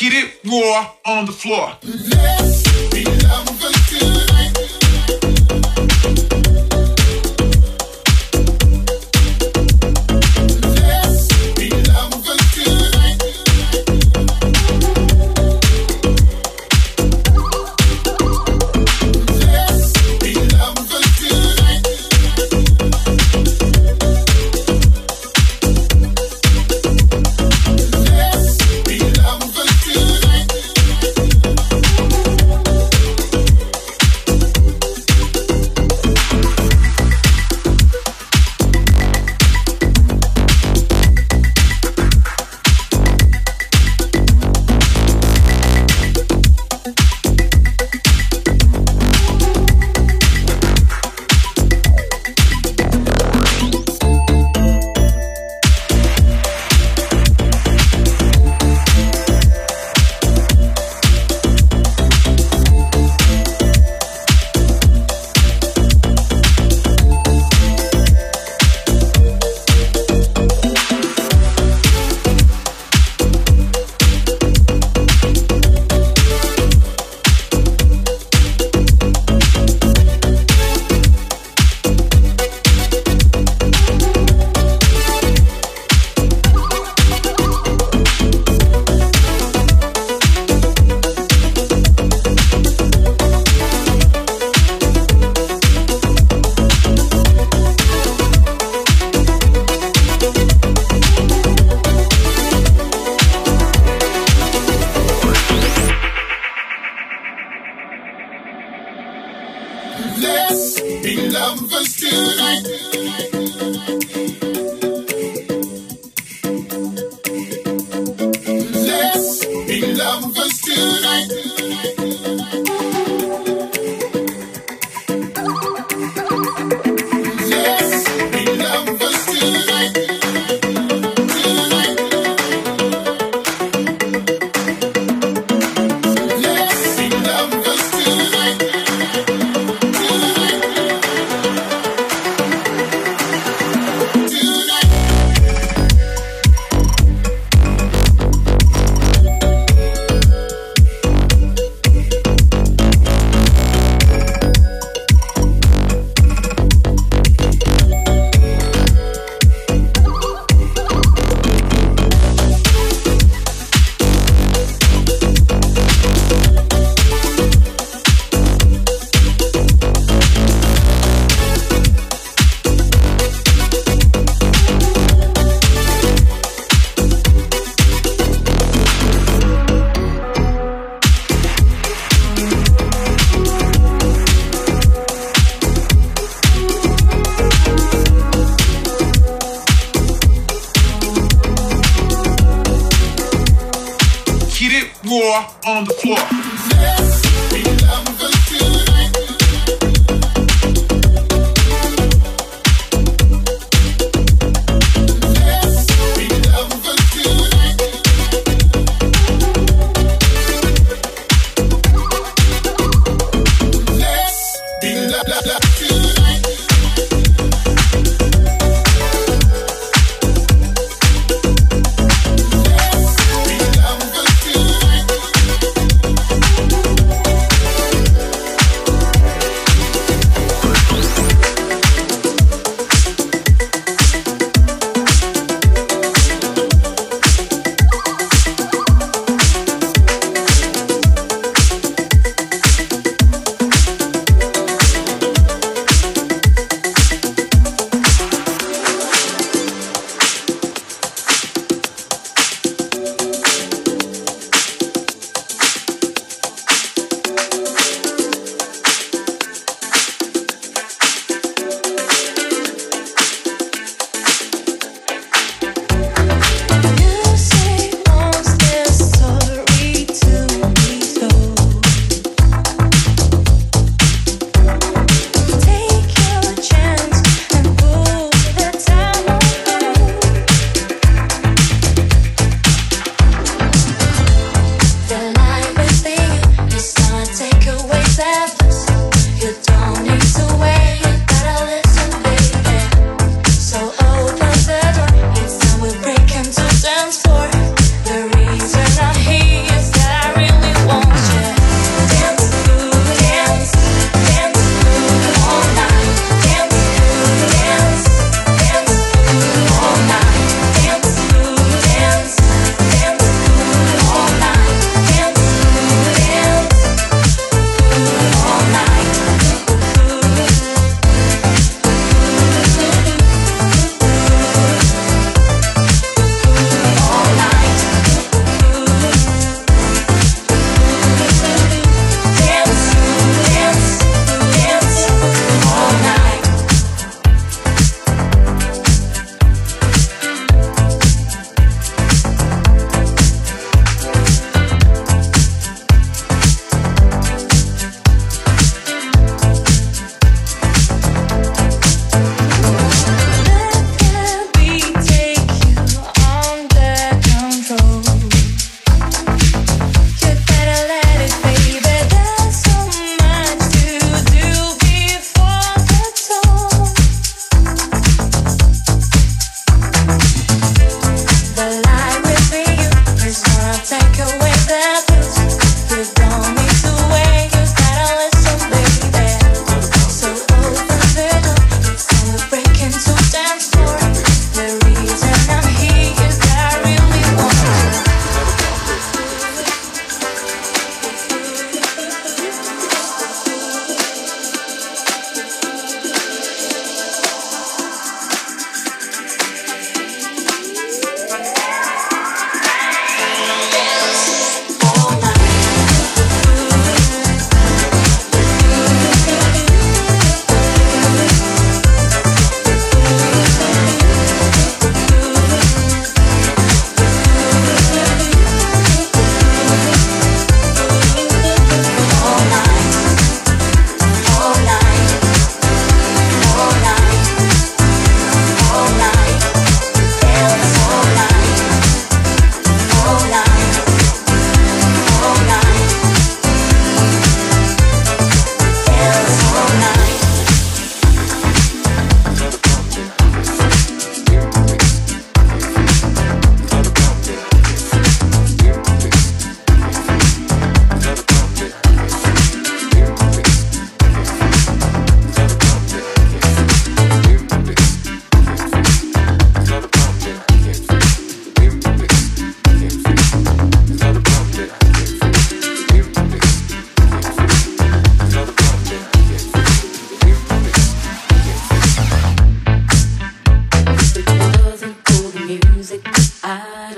Hit it raw on the floor. Let's be lovers tonight. Let's be lovers tonight. Let's be lovers tonight. Let's be lovers. Let's be lovers tonight. Let's be lovers tonight. Let's be lovers tonight. Let's be lovers tonight. Hit it raw on the floor. Let's be lovers tonight. Let's be lovers tonight. Let's be lovers tonight. Let's be lovers tonight.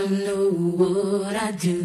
don't know what I do.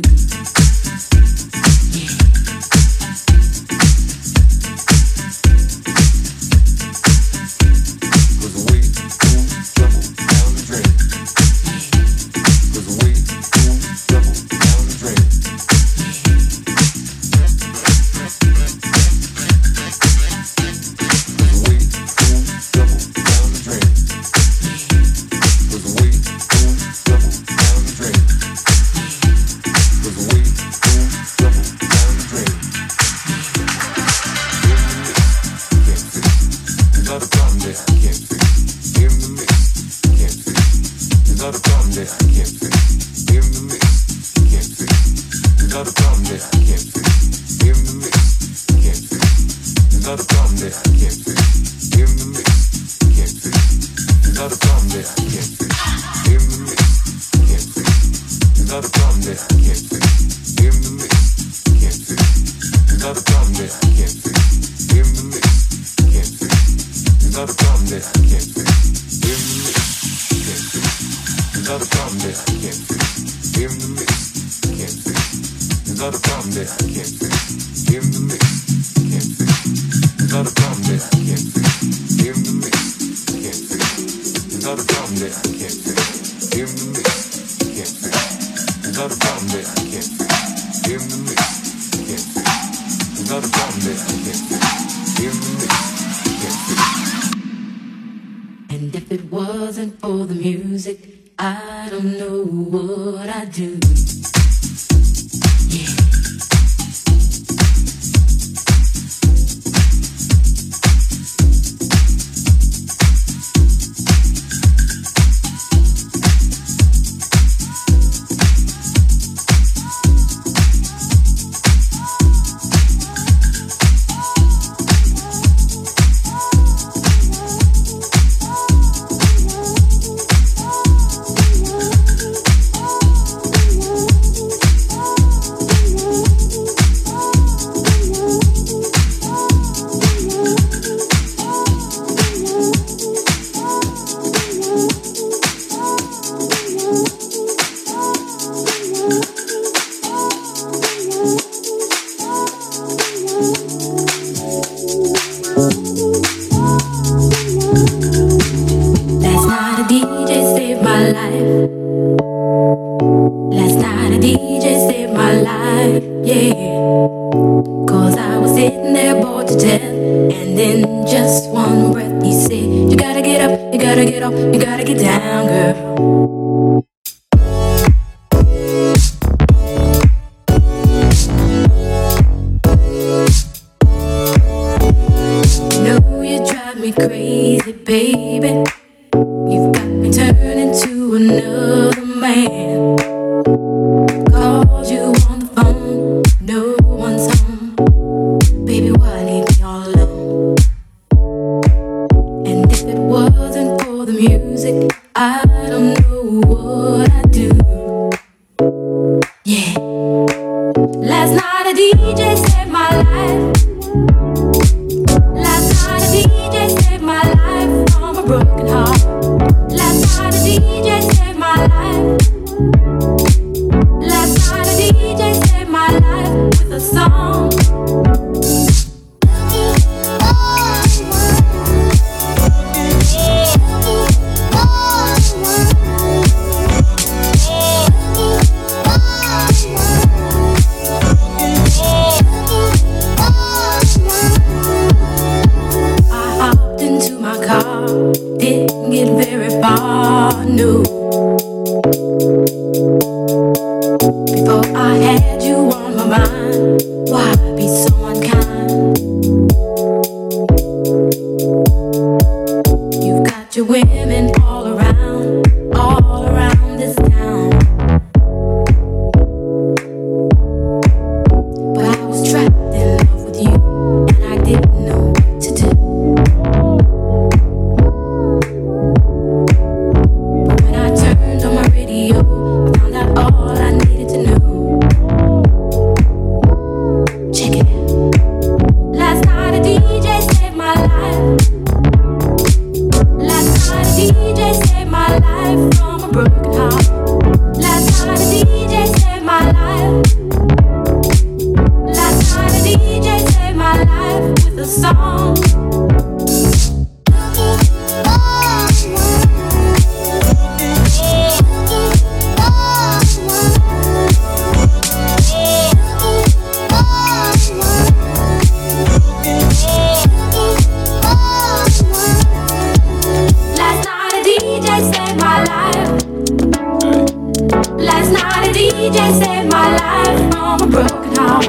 DJ saved my life from a broken heart.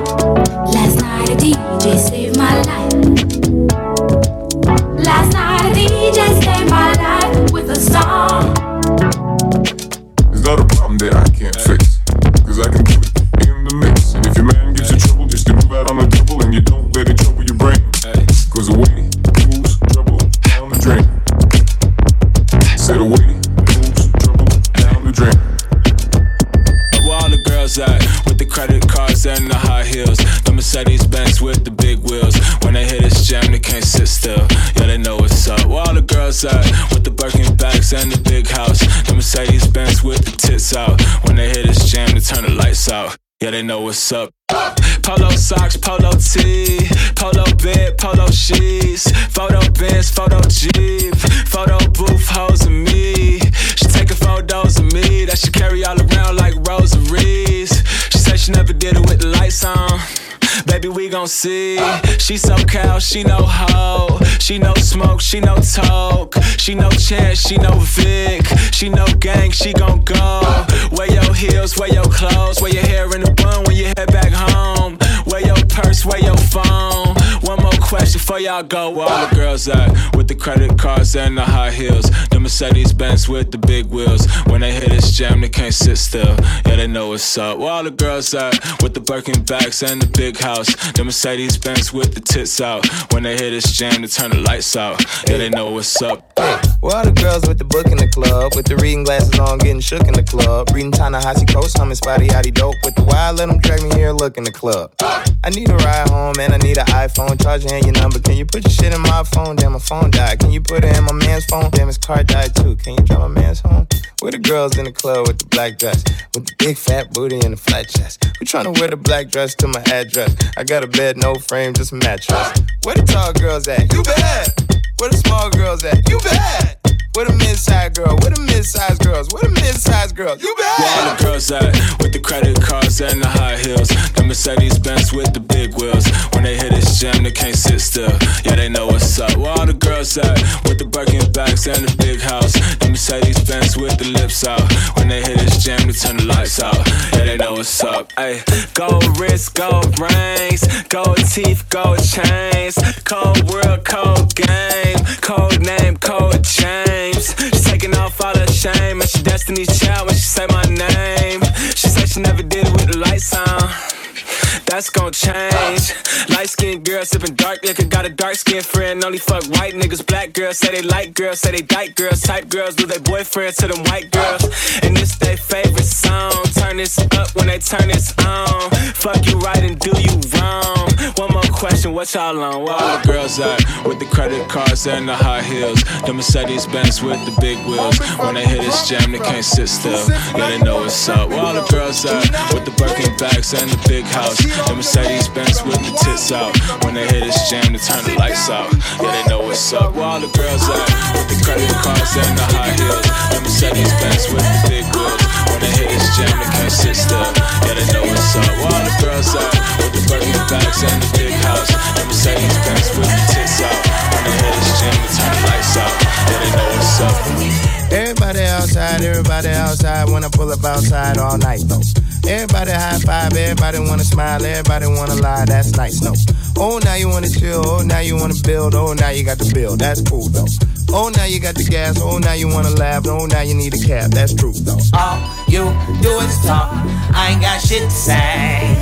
Last night a DJ saved my life. Last night a DJ saved my life with a song. It's not a problem that I can't fix, cause I can put it in the mix. And if your man gives you trouble, just move out on the double, and you don't let it trouble your brain, cause the way moves trouble down the drain. Said the way moves trouble down the drain. With the credit cards and the high heels, the Mercedes-Benz with the big wheels. When they hit this jam, they can't sit still. Yeah, they know what's up. Where all the girls at? With the Birkin bags and the big house, the Mercedes-Benz with the tits out. When they hit this jam, they turn the lights out. Yeah, they know what's up. Polo socks, polo tee, polo bed, polo sheets, photo Benz, photo Jeep, photo booth, hoes of me. She taking photos of me that she carry all around like rosaries. She said she never did it with the lights on. Baby, we gon' see. She so cow, she no hoe. She no smoke, she no talk. She no chance, she no Vic. She no gang, she gon' go. Wear your heels, wear your clothes. Wear your hair in a bun when you head back home. Wear your purse, wear your phone. One more question before y'all go. Where all the girls at? With the credit cards and the high heels, the Mercedes-Benz with the big wheels. When they hit this jam, they can't sit still. Yeah, they know what's up. Where all the girls at? With the Birkin bags and the big house, the Mercedes-Benz with the tits out. When they hit this jam, they turn the lights out. Yeah, they know what's up. Well, all the girls with the book in the club, with the reading glasses on, getting shook in the club. Reading Ta-Nehisi Coates, humming Spotty Yachty dope. With the wild, let them drag me here, look in the club. I need a ride home, and I need an iPhone. Charge your hand, your number. Can you put your shit in my phone? Damn, my phone died. Can you put it in my man's phone? Damn, his car died too. Can you drive my man's home? Where the girls in the club with the black dress, with the big fat booty and the flat chest. Who tryna wear the black dress to my address? I got a bed, no frame, just a mattress. Where the tall girls at? You bad. Where the small girls at? You bad. Where the mid-sized girl? Where the mid-sized girls? Where the mid-sized girls? You bad. Where all the girls at? With the credit cards and the high heels, the Mercedes-Benz with the big wheels. When they hit this jam, they can't sit still. Yeah, they know what's up. Where all the girls at? With the Birkin bags and the big house, the Mercedes-Benz with the lips out. When they hit this jam, they turn the lights out. Yeah, they know what's up. Ay, gold wrists, gold rings, gold teeth, gold chains. Cold world, cold game, cold name, cold James. She's taking off all her shame, and she Destiny's Child when she say my name. She said she never did it with the lights on. That's gon' change. Light-skinned girl sippin' dark liquor. Got a dark-skinned friend, only fuck white niggas. Black girls say they like girls, say they dyke girls. Type girls lose their boyfriends to them white girls. And this their favorite song. Turn this up when they turn this on. Fuck you right and do you wrong. One more question, what y'all on? Where all the girls at? With the credit cards and the high heels, the Mercedes-Benz with the big wheels. When they hit this jam, they can't sit still. Yeah, they know what's up. Where all the girls at? With the Birkin bags and the big house, the Mercedes-Benz with the tits out. When they hit this jam, they turn the lights out. Yeah, they know what's up. Where all the girls at? With the credit cards and the high heels, the Mercedes-Benz with the big wheels. When they hit this jam, they can't sit still. Yeah, they know what's up. Where all the girls at? With the Birkin bags and the big house, the Mercedes-Benz with the tits out. When they hit this jam, they turn the lights out. Yeah, they know what's up. Everybody outside, wanna pull up outside all night though. Everybody high five, everybody wanna smile, everybody wanna lie, that's nice, no. Oh, now you wanna chill, oh, now you wanna build, oh, now you got the bill, that's cool, though. Oh, now you got the gas, oh, now you wanna laugh, oh, now you need a cab, that's true, though. All you do is talk, I ain't got shit to say.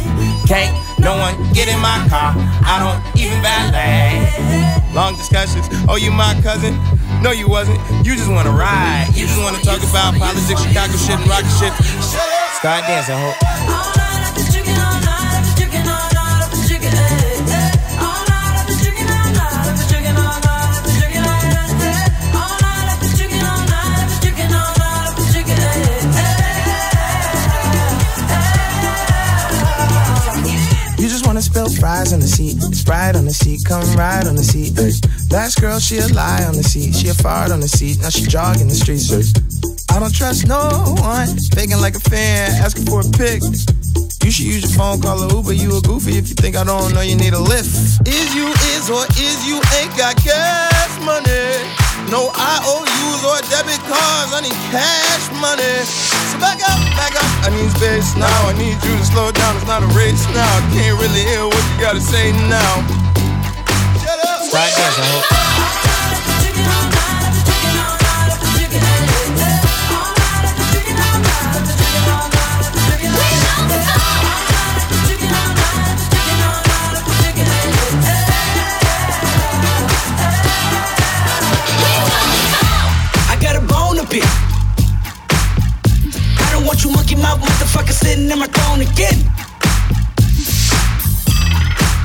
Can't no one get in my car, I don't even valet. Long discussions, oh, you my cousin? No, you wasn't, you just wanna ride. You just wanna talk about politics, Chicago shit, and rock shit. Start dancing, ho. All night after drinking, all night after drinking, all night after drinking, all night after drinking, all night after drinking, all night after drinking, all night after drinking, all night after drinking, all night after drinking, all night. You just wanna spill fries on the seat, Sprite on the seat, come ride on the seat. Last girl, she a lie on the seat, she a fart on the seat, now she jogging the streets. I don't trust no one, faking like a fan, asking for a pic. You should use your phone, call a Uber, you a goofy if you think I don't know you need a lift. Is you is or is you ain't got gas money? No IOUs or debit cards, I need cash money. So back up, I need space now. I need you to slow down, it's not a race now. I can't really hear what you gotta say now. Shut up. Right there, I hope. My motherfucker sitting in my throne again.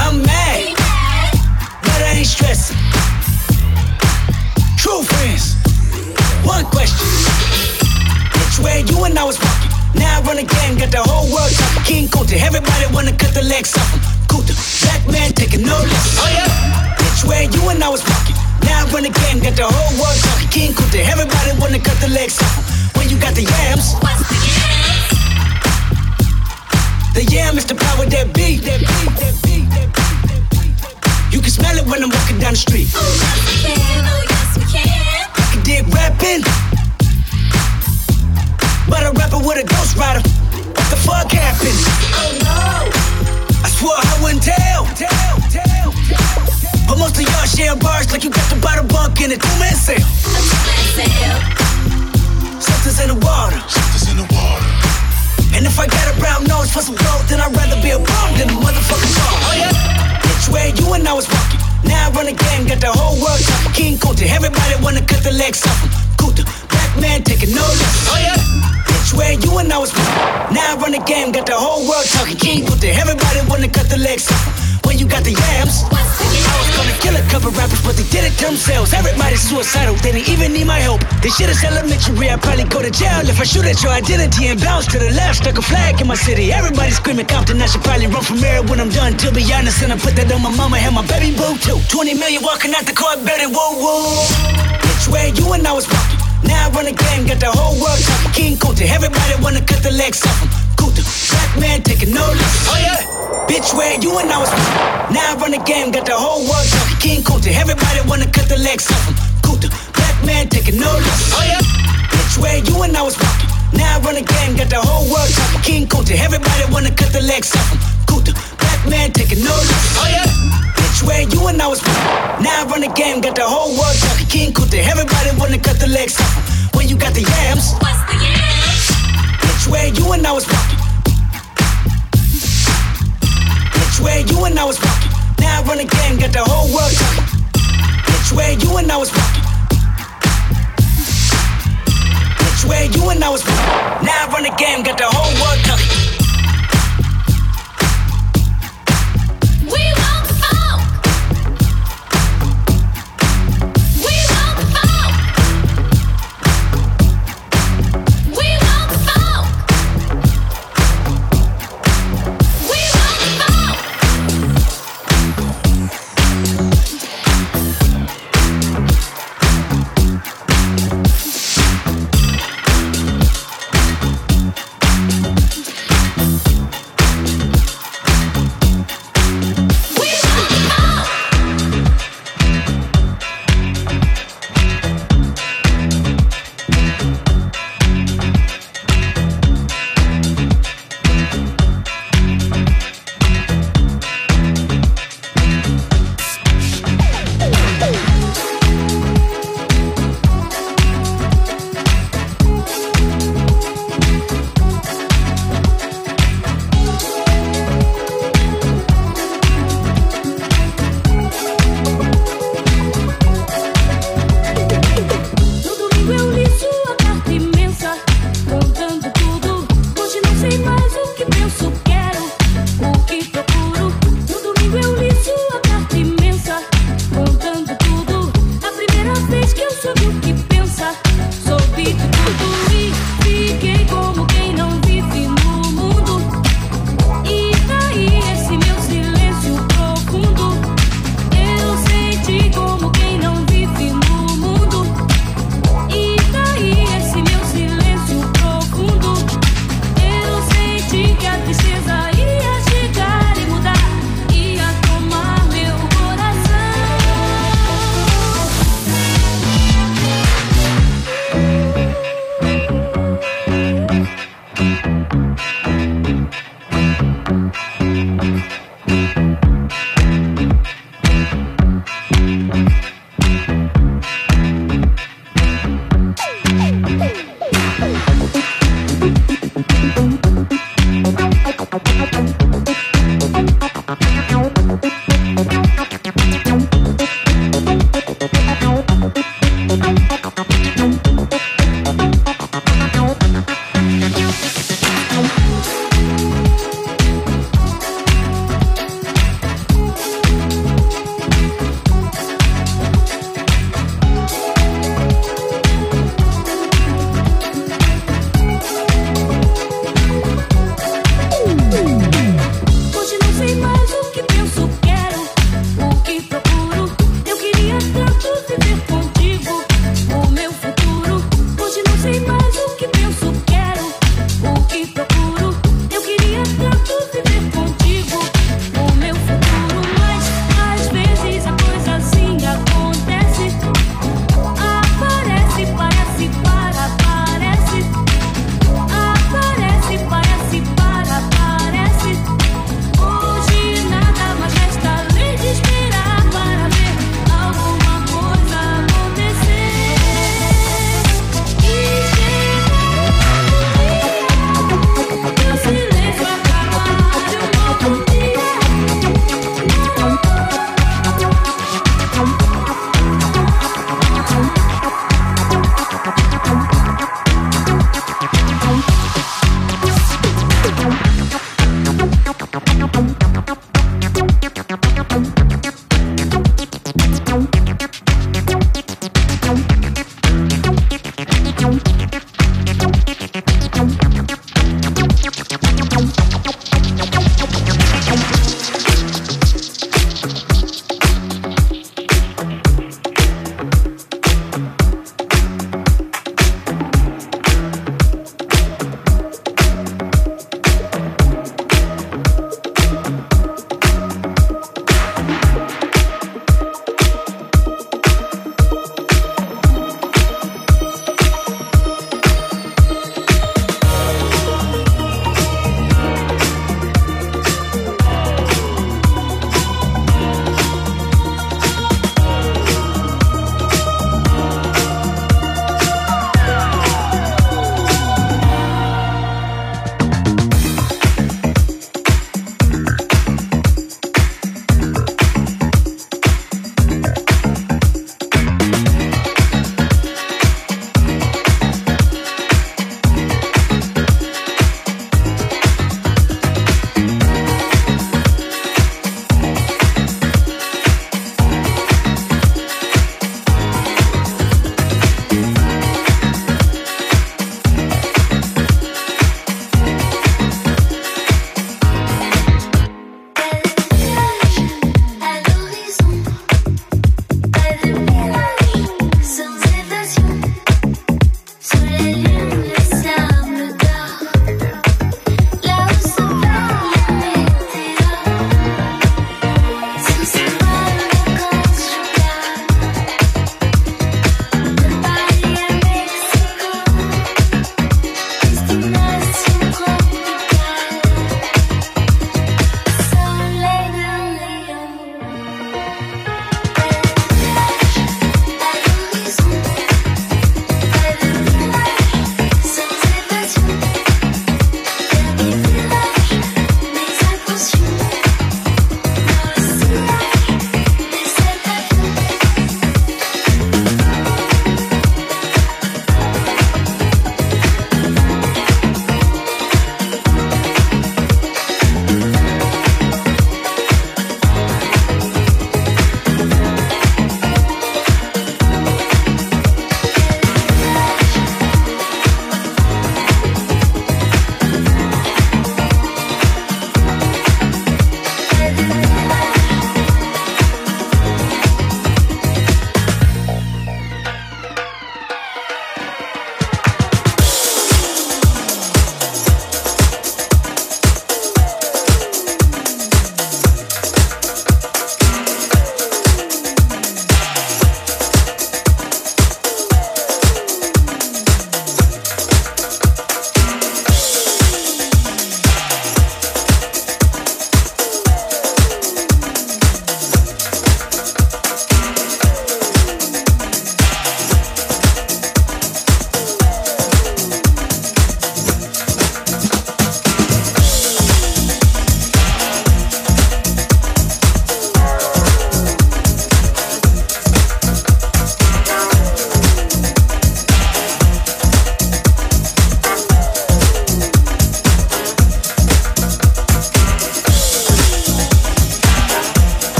I'm mad, but I ain't stressing. True friends, one question. Which way you and I was walking? Now I run again, got the whole world talking. King Kunta, everybody wanna cut the legs off him. Kunta, black man taking no less. Oh yeah. Which way you and I was walking? Now I run again, got the whole world talking. King Kunta, everybody wanna cut the legs off him. When you got the yams. What's the yams? The yam is the power that be. You can smell it when I'm walking down the street. Oh yes we can, oh yes we can. I can dig rapping, but a rapper with a ghost rider. What the fuck happened? Oh no, I swore I wouldn't tell. But most of y'all sharing bars like you got to buy the bunk in a two-man sale. Something's in the water. And if I got a brown nose for some gold, then I'd rather be a bum than a motherfucking dog. Oh yeah. Bitch, where you and I was walking. Now I run again, got the whole world talking. King Kunta, everybody wanna cut the legs off him. Kunta, black man taking no less. Oh yeah. Bitch, where you and I was walking. Now I run again, got the whole world talking. King Kunta, everybody wanna cut the legs off him. When you got the yams. I was gonna kill a couple rappers, but they did it themselves. Everybody's suicidal, they didn't even need my help. This shit is elementary, I'd probably go to jail if I shoot at your identity and bounce to the left. Stuck a flag in my city, everybody screaming Compton. I should probably run from here when I'm done, to be honest. And I put that on my mama and my baby boo too. 20 million walking out the car, baby, woo woo. Bitch, where you and I was walking. Now I run again, got the whole world talking. King Kunta, everybody wanna cut the legs off him. Kunta, black man taking no less. Oh yeah. Bitch, where you and I was. Now I run the game, got the whole world talking. King Kunta, everybody wanna cut the legs off him. Kunta, black man taking no less. Oh yeah. Bitch, where you and I was walking. Now I run the game, got the whole world talking. King Kunta, everybody wanna cut the legs off him. Kunta, black man taking no less. Oh yeah. Bitch, where you and I was walking. Now I run the game, got the whole world talking. King Kunta, everybody wanna cut the legs off him. When you got the yams. What's the yams? Bitch, where you and I was walking. Bitch, where you and I was walking. Now I run again, got the whole world talking. Bitch, where you and I was walking. Bitch, where you and I was walking. Now I run again, got the whole world talking.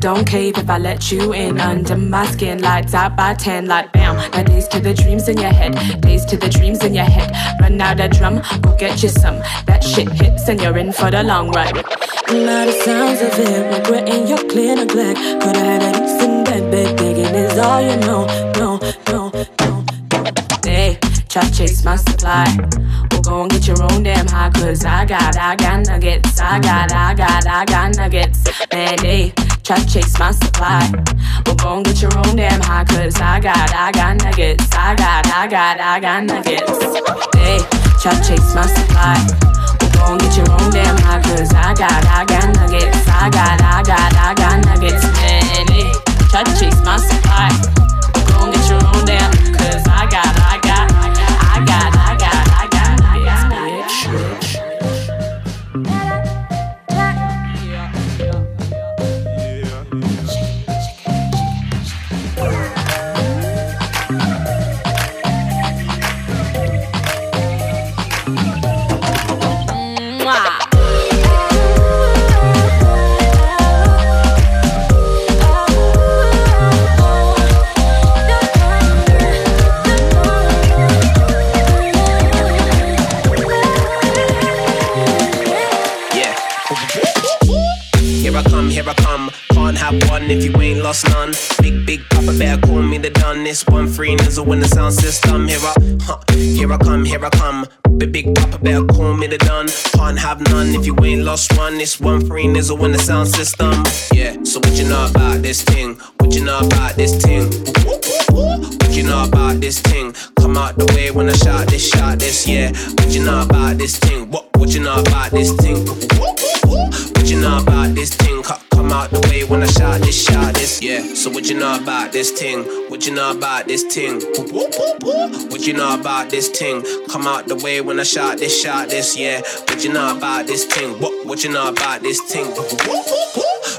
Don't cave if I let you in. Under my skin, lights out by 10. Like bam, now days to the dreams in your head. Days to the dreams in your head. Run out a drum, go get you some. That shit hits and you're in for the long run. Now the sounds of it, regretting your clear neglect. Could I had a use in that bed, digging is all you know. No. They try to chase my supply. Go and get your own damn high, cause I got nuggets. I got nuggets. Man, they try to chase my supply. Well, go and get your own damn high, cause I got nuggets. I got nuggets. They try to chase my supply. Well, go and get your own damn high, cause I got nuggets. I got nuggets. Man, they try to chase my supply. Well, go and get your own damn, cause I got. If you ain't lost none, big papa better call me the done. It's one free nizzle in the sound system. Here I come. Big papa better call me the done. Can't have none if you ain't lost one. It's one free nizzle in the sound system. Yeah, so what you know about this thing? What you know about this thing? What you know about this thing? Come out the way when I shout this, yeah. What you know about this thing? What you know about this thing? What you know about this thing? Come out the way when I shout this, yeah. So what you know about this thing? What you know about this thing? What you know about this thing? Come out the way when I shout this, yeah. What you know about this thing? What you know about this thing?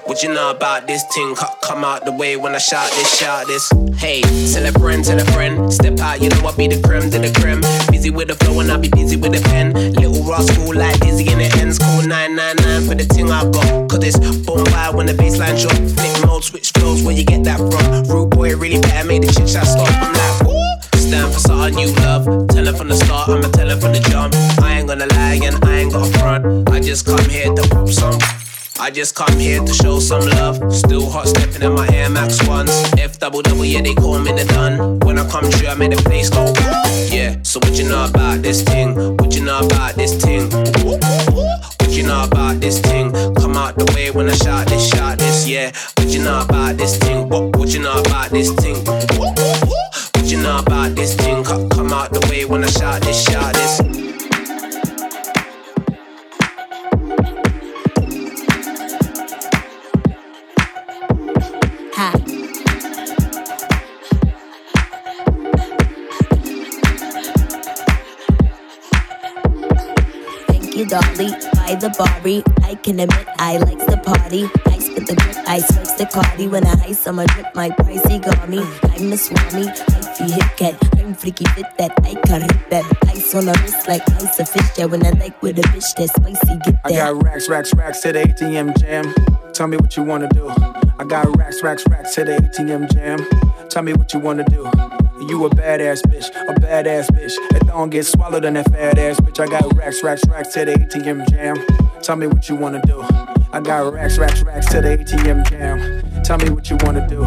What you know about this thing? Come out the way when I shout this. Hey, tell a friend, step out, you know I be the creme de la creme. Busy with the flow and I be busy with the pen. Little rascal like Dizzy in the ends. Call 999 for the thing I got. Cause it's boom by when the baseline drop. Flip mode, switch flows, where you get that from? Rude boy really bad, made the chit chat stop. I'm like, woo! Stand for something new, love. Tell her from the start, I'ma tell her from the jump. I ain't gonna lie and I ain't got a front. I just come here to pop some. I just come here to show some love. Still hot stepping in my Air Max ones. F-double-double, yeah, they call me the done. When I come true, I make the place go. Yeah, so what you know about this thing? What you know about this thing? What you know about this thing? Come out the way when I shout this, yeah. What you know about this thing? What you know about this thing? What you know about this thing? Come out the way when I shout this. Dolly, by the Barbie, I can admit I like the party. I spit the grip, I switch the cardi. When I ice, I'ma drip my pricey garmy. I'm the swami, I feel hip cat. I'm something freaky fit that I can rip that. Ice on the wrist like ice a fish. Yeah, when I like with a bitch that spicy, get that. I got racks to the ATM jam. Tell me what you wanna do. I got racks to the ATM jam. Tell me what you wanna do. You a badass bitch that don't get swallowed in that fat ass bitch. I got racks to the ATM jam. Tell me what you wanna do. I got racks to the ATM jam. Tell me what you wanna do.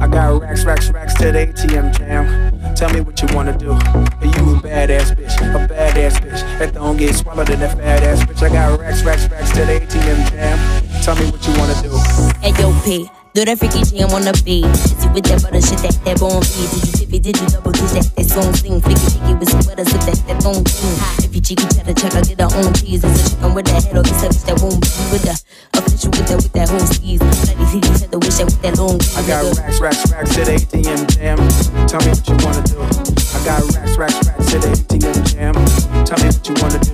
I got racks to the ATM jam. Tell me what you wanna do. You a badass bitch that don't get swallowed in that fat ass bitch. I got racks to the ATM jam. Tell me what you wanna do. Hey yo P, do that freaky jam on the beat. Shitty with that butter shit that bone feed. Did you double cause that song thing? Flicky with some butter, sip that bone thing. If you cheeky try to check, I get her own cheese. It's a chicken with that head or it's a bitch that won't be with the official with that whole squeeze. Bloody CDs had to wish that with that long. I got racks to the ATM jam. Tell me what you wanna do. I got racks to the ATM jam. Tell me what you wanna do.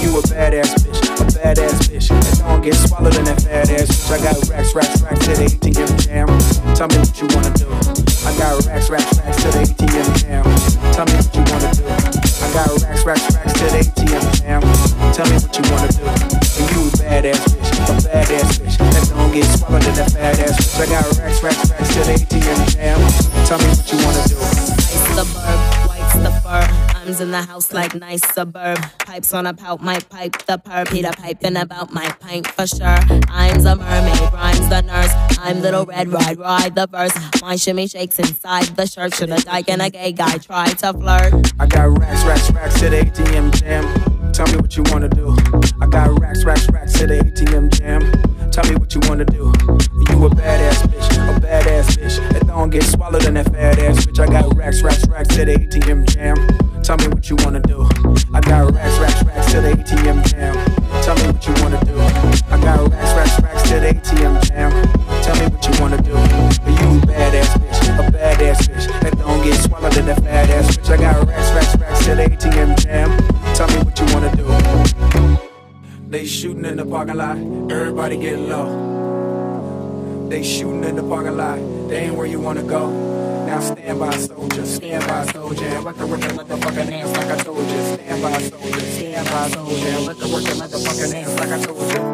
You a badass bitch that don't get swallowed in that fat ass bitch. I got racks to the ATM jam. Tell me what you wanna do. I got racks to the ATM jam. Tell me what you wanna do. I got racks to the ATM jam. Tell me what you wanna do. And you a badass bitch that don't get swallowed in that fat ass bitch. I got racks to the ATM jam. Tell me what you wanna do. Ice the burp, white the burp. In the house like nice suburb. Pipes on a pout, my pipe the perp. Peter piping about my pint for sure. I'm the mermaid, rhymes the nurse. I'm little red ride the verse. My shimmy shakes inside the shirt. Should a dyke and a gay guy try to flirt. I got racks to the ATM jam. Tell me what you wanna do. I got racks to the ATM jam. Tell me what you wanna do. You a badass bitch that don't get swallowed in that fat ass bitch. I got racks to the ATM jam. Tell me what you wanna do. I got racks to the ATM jam. Tell me what you wanna do. I got racks to the ATM jam. Tell me what you wanna do. You a badass bitch that don't get swallowed in that fat ass bitch. I got racks to the ATM jam. Tell me what you wanna do. They shooting in the parking lot. Everybody get low. They shooting in the parking lot. They ain't where you wanna go. Now stand by soldier, let the work and let the fucking dance like I told you. Stand by soldier, let the work and let the fucking dance like I told you.